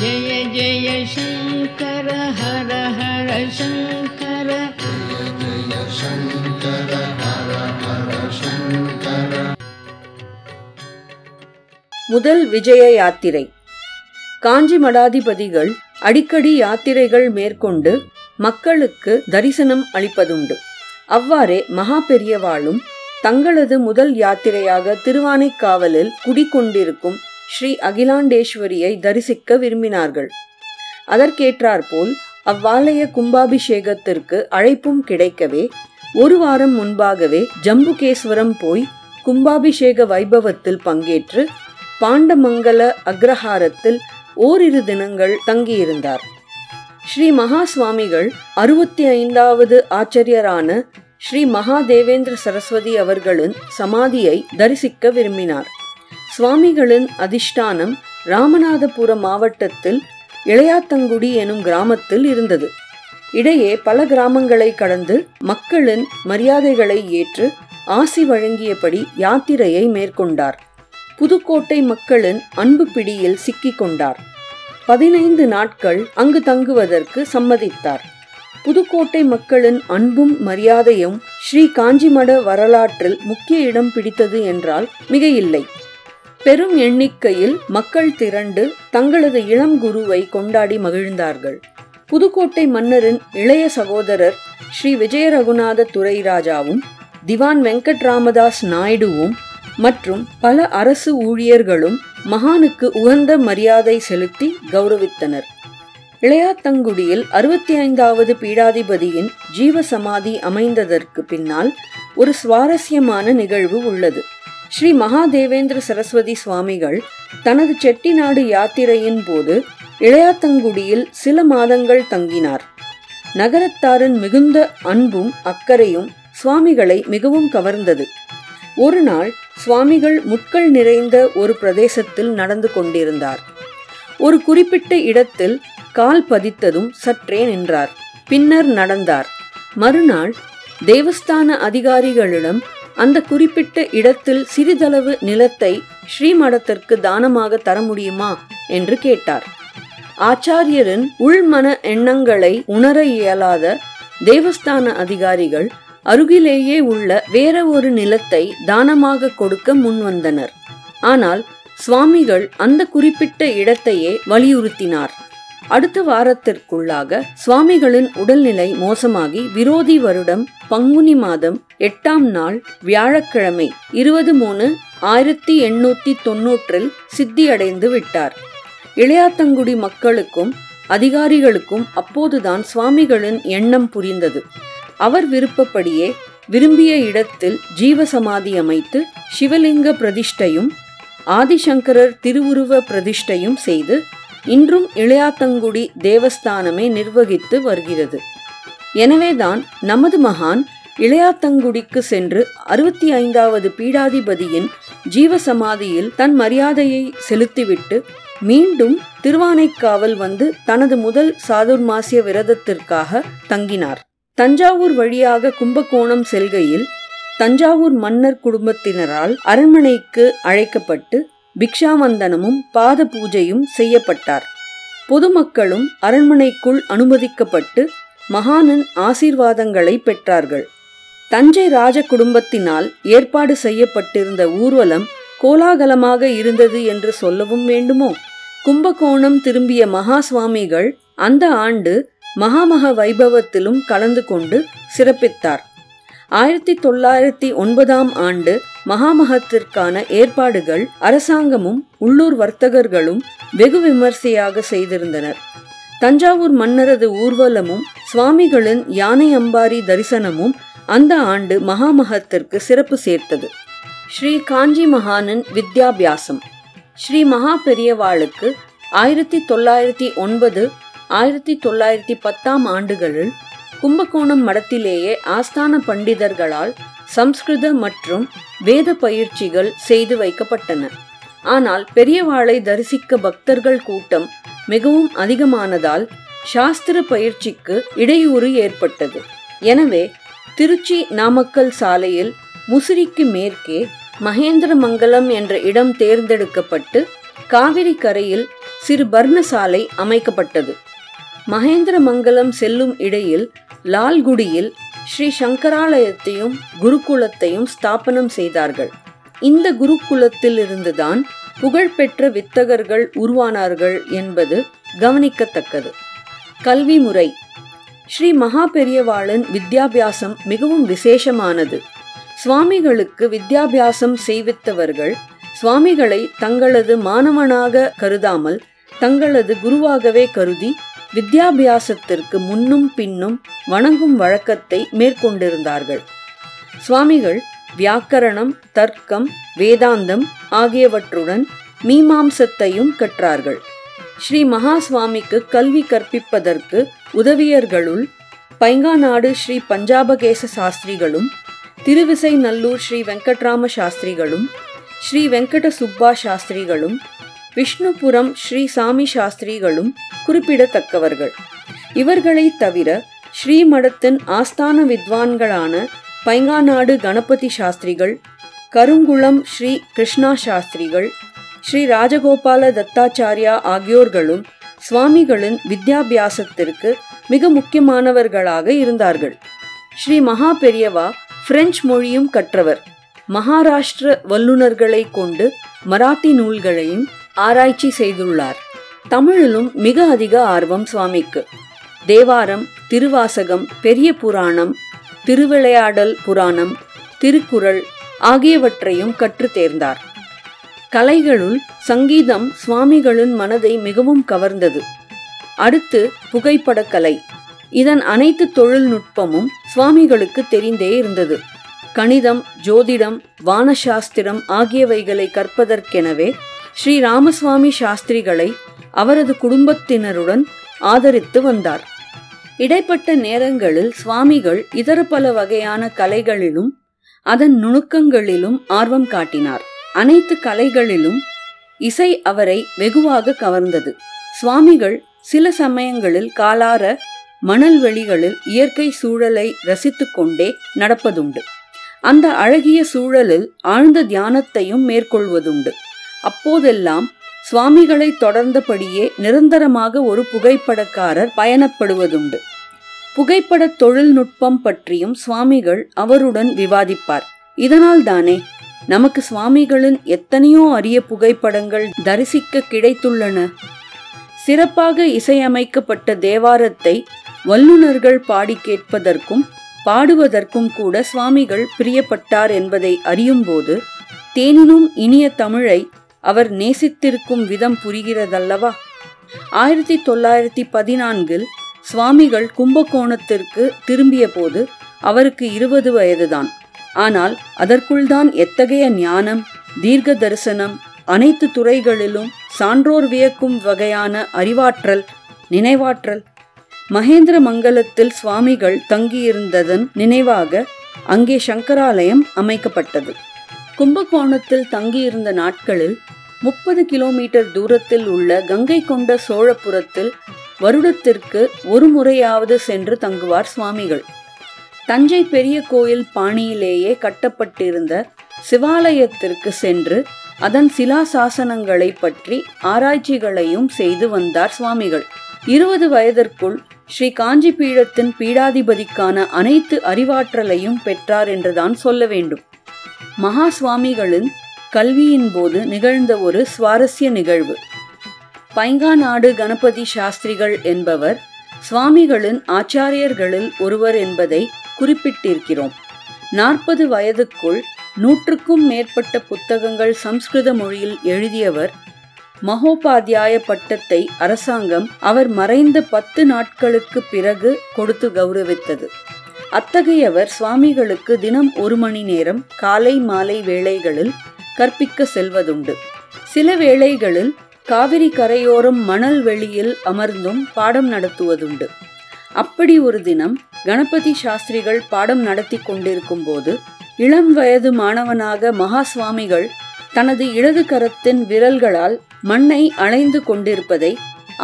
ஜய ஜய சங்கர ஹர ஹர சங்கர ஜய சங்கர ஹர ஹர சங்கர. முதல் விஜய யாத்திரை. காஞ்சி மடாதிபதிகள் அடிக்கடி யாத்திரைகள் மேற்கொண்டு மக்களுக்கு தரிசனம் அளிப்பதுண்டு. அவ்வாறே மகா பெரியவாளும் தங்களது முதல் யாத்திரையாக திருவானைக்காவலில் குடிகொண்டிருக்கும் ஸ்ரீ அகிலாண்டேஸ்வரியை தரிசிக்க விரும்பினார்கள். அதற்கேற்றாற்போல் அவ்வாலய கும்பாபிஷேகத்திற்கு அழைப்பும் கிடைக்கவே ஒரு வாரம் முன்பாகவே ஜம்புகேஸ்வரம் போய் கும்பாபிஷேக வைபவத்தில் பங்கேற்று பாண்டமங்கல அக்ரஹாரத்தில் ஓரிரு தினங்கள் தங்கியிருந்தார். ஸ்ரீ மகா சுவாமிகள் 65வது ஆச்சரியரான ஸ்ரீ மகாதேவேந்திர சரஸ்வதி அவர்களின் சமாதியை தரிசிக்க விரும்பினார். சுவாமிகளின் அதிஷ்டானம் ராமநாதபுரம் மாவட்டத்தில் இளையாத்தங்குடி எனும் கிராமத்தில் இருந்தது. இடையே பல கிராமங்களை கடந்து மக்களின் மரியாதைகளை ஏற்று ஆசி வழங்கியபடி யாத்திரையை மேற்கொண்டார். புதுக்கோட்டை மக்களின் அன்பு பிடியில் சிக்கிக் கொண்டார். 15 நாட்கள் அங்கு தங்குவதற்கு சம்மதித்தார். புதுக்கோட்டை மக்களின் அன்பும் மரியாதையும் ஸ்ரீ காஞ்சிமட வரலாற்றில் முக்கிய இடம் பிடித்தது என்றால் மிக இல்லை. பெரும் எண்ணிக்கையில் மக்கள் திரண்டு தங்களது இளம் குருவை கொண்டாடி மகிழ்ந்தார்கள். புதுக்கோட்டை மன்னரின் இளைய சகோதரர் ஸ்ரீ விஜய ரகுநாத துரை ராஜாவும் திவான் வெங்கட் ராமதாஸ் நாயுடுவும் மற்றும் பல அரசு ஊழியர்களும் மகானுக்கு உகந்த மரியாதை செலுத்தி கௌரவித்தனர். இளையாத்தங்குடியில் 65வது பீடாதிபதியின் ஜீவசமாதி அமைந்ததற்கு பின்னால் ஒரு சுவாரஸ்யமான நிகழ்வு உள்ளது. ஸ்ரீ மகாதேவேந்திர சரஸ்வதி சுவாமிகள் தனது செட்டிநாடு யாத்திரையின் போது இளையாத்தங்குடியில் சில மாதங்கள் தங்கினார். நகரத்தாரின் மிகுந்த அன்பும் அக்கறையும் சுவாமிகளை மிகவும் கவர்ந்தது. ஒரு நாள் சுவாமிகள் முட்கள் நிறைந்த ஒரு பிரதேசத்தில் நடந்து கொண்டிருந்தார். ஒரு குறிப்பிட்ட இடத்தில் கால் பதித்ததும் சற்றே நின்றார். பின்னர் நடந்தார். மறுநாள் தேவஸ்தான அதிகாரிகளிடம் அந்த குறிப்பிட்ட இடத்தில் சிறிதளவு நிலத்தை ஸ்ரீமடத்திற்கு தானமாக தர முடியுமா என்று கேட்டார். ஆச்சாரியரின் உள்மன எண்ணங்களை உணர இயலாத தேவஸ்தான அதிகாரிகள் அருகிலேயே உள்ள வேற ஒரு நிலத்தை தானமாக கொடுக்க முன்வந்தனர். ஆனால் சுவாமிகள் அந்த குறிப்பிட்ட இடத்தையே வலியுறுத்தினார். அடுத்த வாரத்திற்குள்ளாக சுவாமிகளின் உடல்நிலை மோசமாகி விரோதி வருடம் பங்குனி மாதம் 8ஆம் நாள் வியாழக்கிழமை 20/3/1890 சித்தியடைந்து விட்டார். இளையாத்தங்குடி மக்களுக்கும் அதிகாரிகளுக்கும் அப்போதுதான் சுவாமிகளின் எண்ணம் புரிந்தது. அவர் விருப்பப்படியே விரும்பிய இடத்தில் ஜீவசமாதி அமைத்து சிவலிங்க பிரதிஷ்டையும் ஆதிசங்கரர் திருவுருவ பிரதிஷ்டையும் செய்து இன்றும் இளையாத்தங்குடி தேவஸ்தானமே நிர்வகித்து வருகிறது. எனவேதான் நமது மகான் இளையாத்தங்குடிக்கு சென்று 65வது பீடாதிபதியின் ஜீவசமாதியில் தன் மரியாதையை செலுத்திவிட்டு மீண்டும் திருவானைக்காவல் வந்து தனது முதல் சாதுர்மாசிய விரதத்திற்காக தங்கினார். தஞ்சாவூர் வழியாக கும்பகோணம் செல்கையில் தஞ்சாவூர் மன்னர் குடும்பத்தினரால் அரண்மனைக்கு அழைக்கப்பட்டு பிக்ஷாவந்தனமும் பாத பூஜையும் செய்யப்பட்டார். பொதுமக்களும் அரண்மனைக்குள் அனுமதிக்கப்பட்டு மகானின் ஆசீர்வாதங்களை பெற்றார்கள். தஞ்சை ராஜ குடும்பத்தினால் ஏற்பாடு செய்யப்பட்டிருந்த ஊர்வலம் கோலாகலமாக இருந்தது என்று சொல்லவும் வேண்டுமோ? கும்பகோணம் திரும்பிய மகா சுவாமிகள் அந்த ஆண்டு மகாமக வைபவத்திலும் கலந்து கொண்டு சிறப்பித்தார். 1909ஆம் ஆண்டு மகாமகத்திற்கான ஏற்பாடுகள் அரசாங்கமும் உள்ளூர் வர்த்தகர்களும் வெகு விமர்சையாக செய்திருந்தனர். தஞ்சாவூர் மன்னரது ஊர்வலமும் சுவாமிகளின் யானை அம்பாரி தரிசனமும் அந்த ஆண்டு மகாமகத்திற்கு சிறப்பு சேர்த்தது. ஸ்ரீ காஞ்சி மகானின் வித்யாபியாசம். ஸ்ரீ மகா பெரியவாளுக்கு 1909, 1910ஆம் ஆண்டுகளில் கும்பகோணம் மடத்திலேயே ஆஸ்தான பண்டிதர்களால் சம்ஸ்கிருத மற்றும் வேத பயிற்சிகள் செய்து வைக்கப்பட்டன. ஆனால் பெரியவாளை தரிசிக்க பக்தர்கள் கூட்டம் மிகவும் அதிகமானதால் சாஸ்திர பயிற்சிக்கு இடையூறு ஏற்பட்டது. எனவே திருச்சி நாமக்கல் சாலையில் முசிறிக்கு மேற்கே மகேந்திரமங்கலம் என்ற இடம் தேர்ந்தெடுக்கப்பட்டு காவிரி கரையில் சிறு பர்ணசாலை அமைக்கப்பட்டது. மகேந்திரமங்கலம் செல்லும் இடையில் லால்குடியில் ஸ்ரீ சங்காரலயத்தையும் குருகுலத்தையும் ஸ்தாபனம் செய்தார்கள். இந்த குருகுலத்திலிருந்துதான் புகழ்பெற்ற வித்தகர்கள் உருவானார்கள் என்பது கவனிக்கத்தக்கது. கல்வி முறை ஸ்ரீ மகாபெரியவாளன் வித்யாபியாசம் மிகவும் விசேஷமானது. சுவாமிகளுக்கு வித்யாபியாசம் செய்வித்தவர்கள் சுவாமிகளை தங்களது மாணவனாக கருதாமல் தங்களது குருவாகவே கருதி வித்யாபியாசத்திற்கு முன்னும் பின்னும் வணங்கும் வழக்கத்தை மேற்கொண்டிருந்தார்கள். சுவாமிகள் வியாக்கரணம், தர்க்கம், வேதாந்தம் ஆகியவற்றுடன் மீமாம்சத்தையும் கற்றார்கள். ஸ்ரீ மகாசுவாமிக்கு கல்வி கற்பிப்பதற்கு உதவியர்களுள் பைங்காநாடு ஸ்ரீ பஞ்சாபகேசாஸ்திரிகளும், திருவிசைநல்லூர் ஸ்ரீ வெங்கட்ராமசாஸ்திரிகளும், ஸ்ரீ வெங்கடசுப்பா சாஸ்திரிகளும், விஷ்ணுபுரம் ஸ்ரீசாமி சாஸ்திரிகளும் குறிப்பிடத்தக்கவர்கள். இவர்களை தவிர ஸ்ரீமடத்தின் ஆஸ்தான வித்வான்களான பைங்காநாடு கணபதி சாஸ்திரிகள், கருங்குளம் ஸ்ரீ கிருஷ்ணா சாஸ்திரிகள், ஸ்ரீ ராஜகோபால தத்தாச்சாரியா ஆகியோர்களும் சுவாமிகளின் வித்யாபியாசத்திற்கு மிக முக்கியமானவர்களாக இருந்தார்கள். ஸ்ரீ மகா பெரியவா பிரெஞ்சு மொழியும் கற்றவர். மகாராஷ்டிர வல்லுநர்களை கொண்டு மராத்தி நூல்களையும் ஆராய்ச்சி செய்துள்ளார். தமிழிலும் மிக அதிக ஆர்வம் சுவாமிக்கு. தேவாரம், திருவாசகம், பெரிய புராணம், திருவிளையாடல் புராணம், திருக்குறள் ஆகியவற்றையும் கற்று தேர்ந்தார். கலைகளுள் சங்கீதம் சுவாமிகளின் மனதை மிகவும் கவர்ந்தது. அடுத்து புகைப்படக்கலை. இதன் அனைத்து தொழில்நுட்பமும் சுவாமிகளுக்கு தெரிந்தே இருந்தது. கணிதம், ஜோதிடம், வானசாஸ்திரம் ஆகியவைகளை கற்பதற்கெனவே ஸ்ரீ ராமசுவாமி சாஸ்திரிகளை அவரது குடும்பத்தினருடன் ஆதரித்து வந்தார். இடைப்பட்ட நேரங்களில் சுவாமிகள் இதர பல வகையான கலைகளிலும் அதன் நுணுக்கங்களிலும் ஆர்வம் காட்டினார். அனைத்து கலைகளிலும் இசை அவரை வெகுவாக கவர்ந்தது. சுவாமிகள் சில சமயங்களில் காலார மணல்வெளிகளில் இயற்கை சூழலை ரசித்து கொண்டே நடப்பதுண்டு. அந்த அழகிய சூழலில் ஆழ்ந்த தியானத்தையும் மேற்கொள்வதுண்டு. அப்போதெல்லாம் சுவாமிகளை தொடர்ந்தபடியே நிரந்தரமாக ஒரு புகைப்படக்காரர் பயணப்படுவதுண்டு. புகைப்பட தொழில்நுட்பம் பற்றியும் சுவாமிகள் அவருடன் விவாதிப்பார். இதனால் தானே நமக்கு சுவாமிகளின் எத்தனையோ அரிய புகைப்படங்கள் தரிசிக்க கிடைத்துள்ளன. சிறப்பாக இசையமைக்கப்பட்ட தேவாரத்தை வல்லுநர்கள் பாடி கேட்பதற்கும் பாடுவதற்கும் கூட சுவாமிகள் பிரியப்பட்டார் என்பதை அறியும்போது தேனினும் இனிய தமிழை அவர் நேசித்திருக்கும் விதம் புரிகிறதல்லவா? 1914 சுவாமிகள் கும்பகோணத்திற்கு திரும்பிய போது அவருக்கு 20 வயதுதான். ஆனால் அதற்குள்தான் எத்தகைய ஞானம், தீர்க்க தரிசனம், அனைத்து துறைகளிலும் சான்றோர் வியக்கும் வகையான அறிவாற்றல், நினைவாற்றல்! மகேந்திரமங்கலத்தில் சுவாமிகள் தங்கியிருந்ததன் நினைவாக அங்கே சங்கராலயம் அமைக்கப்பட்டது. கும்பகோணத்தில் தங்கியிருந்த நாட்களில் 30 கிலோமீட்டர் தூரத்தில் உள்ள கங்கை கொண்ட சோழபுரத்தில் வருடத்திற்கு ஒரு முறையாவது சென்று தங்குவார் சுவாமிகள். தஞ்சை பெரிய கோயில் பாணியிலேயே கட்டப்பட்டிருந்த சிவாலயத்திற்கு சென்று அதன் சிலாசாசனங்களை பற்றி ஆராய்ச்சிகளையும் செய்து வந்தார் சுவாமிகள். 20 வயதிற்குள் ஸ்ரீ காஞ்சி பீடத்தின் பீடாதிபதிக்கான அனைத்து அறிவாற்றலையும் பெற்றார் என்றுதான் சொல்ல வேண்டும். மகா சுவாமிகளின் கல்வியின் போது நிகழ்ந்த ஒரு சுவாரஸ்ய நிகழ்வு. பைங்காநாடு கணபதி சாஸ்திரிகள் என்பவர் சுவாமிகளின் ஆச்சாரியர்களில் ஒருவர் என்பதை குறிப்பிட்டிருக்கிறோம். 40 வயதுக்குள் 100க்கும் மேற்பட்ட புத்தகங்கள் சம்ஸ்கிருத மொழியில் எழுதியவர். மகோபாத்தியாய பட்டத்தை அரசாங்கம் அவர் மறைந்த 10 நாட்களுக்கு பிறகு கொடுத்து கௌரவித்தது. அத்தகையவர் சுவாமிகளுக்கு தினம் 1 மணி நேரம் காலை மாலை வேளைகளில் கற்பிக்க செல்வதுண்டு. சில வேளைகளில் காவிரி கரையோரம் மணல் வெளியில் அமர்ந்தும் பாடம் நடத்துவதுண்டு. அப்படி ஒரு தினம் கணபதி சாஸ்திரிகள் பாடம் நடத்தி கொண்டிருக்கும் போது இளம் வயது மாணவனாக மகா சுவாமிகள் தனது இடது கரத்தின் விரல்களால் மண்ணை அலைந்து கொண்டிருப்பதை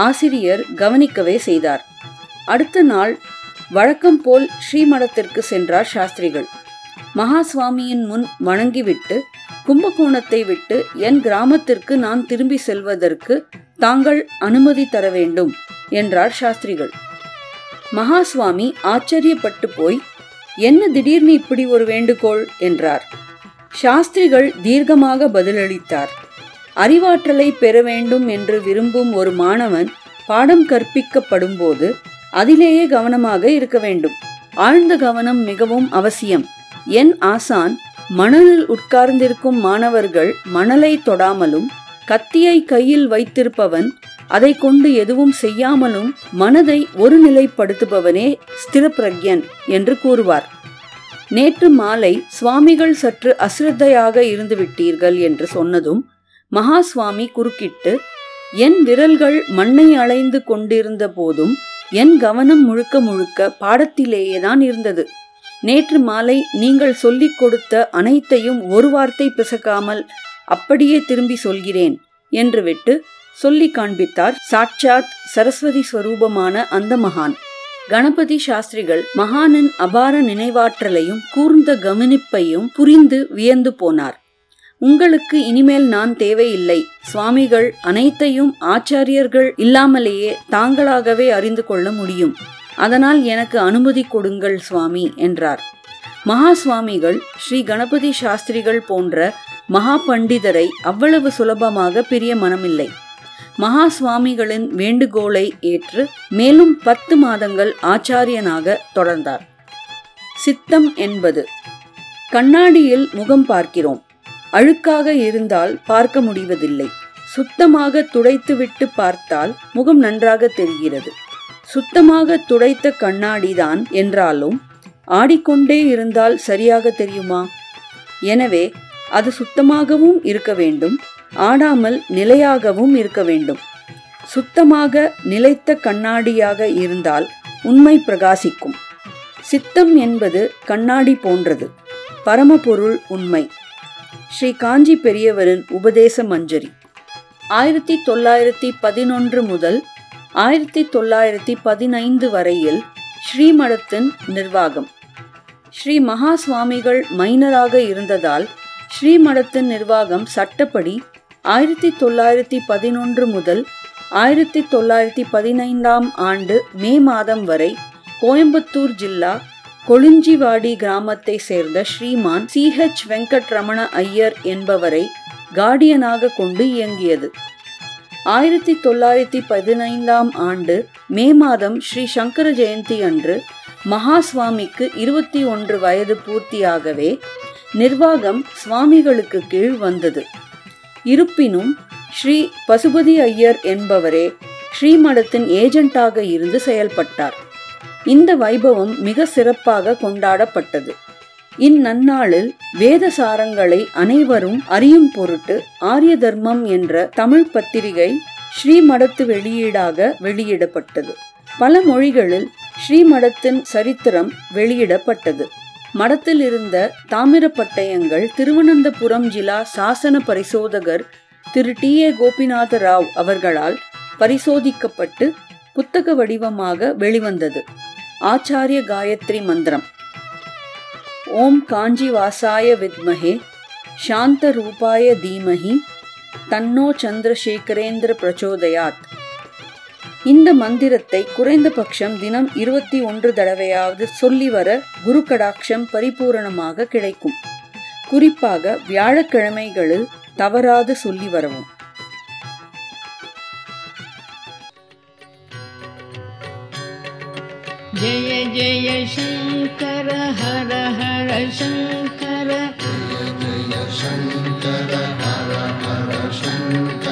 ஆசிரியர் கவனிக்கவே செய்தார். அடுத்த நாள் வழக்கம் போல் ஸ்ரீமடத்திற்கு சென்றார் சாஸ்திரிகள். மகா சுவாமியின் முன் வணங்கிவிட்டு, கும்பகோணத்தை விட்டு என் கிராமத்திற்கு நான் திரும்பி செல்வதற்கு தாங்கள் அனுமதி தர வேண்டும் என்றார் சாஸ்திரிகள். மகாசுவாமி ஆச்சரியப்பட்டு போய், என்ன திடீர்னு இப்படி ஒரு வேண்டுகோள் என்றார். சாஸ்திரிகள் தீர்க்கமாக பதிலளித்தார். அறிவாற்றலை பெற வேண்டும் என்று விரும்பும் ஒரு மாணவன் பாடம் கற்பிக்கப்படும் போது அதிலேயே கவனமாக இருக்க வேண்டும். ஆழ்ந்த கவனம் மிகவும் அவசியம். என் ஆசான் மணலில் உட்கார்ந்திருக்கும் மாணவர்கள் மணலை தொடாமலும், கத்தியை கையில் வைத்திருப்பவன் அதை கொண்டு எதுவும் செய்யாமலும் மனதை ஒருநிலைப்படுத்துபவனே ஸ்திரப்பிரக்ஞன் என்று கூறுவார். நேற்று மாலை சுவாமிகள் சற்று அசிரத்தையாக இருந்துவிட்டீர்கள் என்று சொன்னதும் மகாசுவாமி குறுக்கிட்டு, என் விரல்கள் மண்ணை அலைந்து கொண்டிருந்த போதும் என் கவனம் முழுக்க முழுக்க பாடத்திலேயேதான் இருந்தது. நேற்று மாலை நீங்கள் சொல்லிக் கொடுத்த அனைத்தையும் ஒரு வார்த்தை பிசக்காமல் அப்படியே திரும்பி சொல்கிறேன் என்று விட்டு சொல்லி காண்பித்தார் சாட்சாத் சரஸ்வதி ஸ்வரூபமான அந்த மகான். கணபதி சாஸ்திரிகள் மகானின் அபார நினைவாற்றலையும் கூர்ந்த கவனிப்பையும் புரிந்து வியந்து போனார். உங்களுக்கு இனிமேல் நான் தேவையில்லை, சுவாமிகள் அனைத்தையும் ஆச்சாரியர்கள் இல்லாமலேயே தாங்களாகவே அறிந்து கொள்ள முடியும், அதனால் எனக்கு அனுமதி கொடுங்கள் சுவாமி என்றார். மகா சுவாமிகள் ஸ்ரீ கணபதி சாஸ்திரிகள் போன்ற மகா பண்டிதரை அவ்வளவு சுலபமாக பிரிய மனமில்லை. மகா சுவாமிகளின் வேண்டுகோளை ஏற்று மேலும் 10 மாதங்கள் ஆச்சாரியனாக தொடர்ந்தார். சித்தம் என்பது கண்ணாடியில் முகம் பார்க்கிறோம், அழுக்காக இருந்தால் பார்க்க முடிவதில்லை. சுத்தமாக துடைத்துவிட்டு பார்த்தால் முகம் நன்றாக தெரிகிறது. சுத்தமாக துடைத்த கண்ணாடிதான் என்றாலும் ஆடிக்கொண்டே இருந்தால் சரியாக தெரியுமா? எனவே அது சுத்தமாகவும் இருக்க வேண்டும், ஆடாமல் நிலையாகவும் இருக்க வேண்டும். சுத்தமாக நிலைத்த கண்ணாடியாக இருந்தால் உண்மை பிரகாசிக்கும். சித்தம் என்பது கண்ணாடி போன்றது, பரமபொருள் உண்மை. ஸ்ரீ காஞ்சி பெரியவரின் உபதேச மஞ்சரி 1911 முதல் 1915 வரையில் ஸ்ரீமடத்தின் நிர்வாகம். ஸ்ரீ மகா சுவாமிகள் மைனராக இருந்ததால் ஸ்ரீமடத்தின் நிர்வாகம் சட்டப்படி 1911 முதல் 1915 மே மாதம் வரை கோயம்புத்தூர் ஜில்லா கொழுஞ்சிவாடி கிராமத்தை சேர்ந்த ஸ்ரீமான் சிஹெச் வெங்கட்ரமண ஐயர் என்பவரை கார்டியனாக கொண்டு இயங்கியது. 1915 மே மாதம் ஸ்ரீ சங்கர ஜெயந்தி அன்று மகா சுவாமிக்கு 21 வயது பூர்த்தியாகவே நிர்வாகம் சுவாமிகளுக்கு கீழ் வந்தது. இருப்பினும் ஸ்ரீ பசுபதி ஐயர் என்பவரே ஸ்ரீமடத்தின் ஏஜெண்டாக இருந்து செயல்பட்டார். இந்த வைபவம் மிக சிறப்பாக கொண்டாடப்பட்டது. இந்நன்னாளில் வேத சாரங்களை அனைவரும் அறியும் பொருட்டு ஆரிய தர்மம் என்ற தமிழ் பத்திரிகை ஸ்ரீமடத்து வெளியீடாக வெளியிடப்பட்டது. பல மொழிகளில் ஸ்ரீமடத்தின் சரித்திரம் வெளியிடப்பட்டது. மடத்தில் இருந்த தாமிரப்பட்டயங்கள் திருவனந்தபுரம் ஜிலா சாசன பரிசோதகர் திரு டி ஏ கோபிநாத ராவ் அவர்களால் பரிசோதிக்கப்பட்டு புத்தக வடிவமாக வெளிவந்தது. ஆச்சாரிய காயத்ரி மந்திரம் ஓம் காஞ்சி வாசாய வித்மஹே சாந்த ரூபாய தீமஹி தன்னோ சந்திரசேகரேந்திர பிரச்சோதயாத். இந்த மந்திரத்தை குறைந்த பட்சம் தினம் 21 தடவையாவது சொல்லி வர குரு கடாட்சம் பரிபூரணமாக கிடைக்கும். குறிப்பாக வியாழக்கிழமைகளில் தவறாது சொல்லி வரவும். ஜெய ஜெய சங்கர ஹர ஹர சங்கர.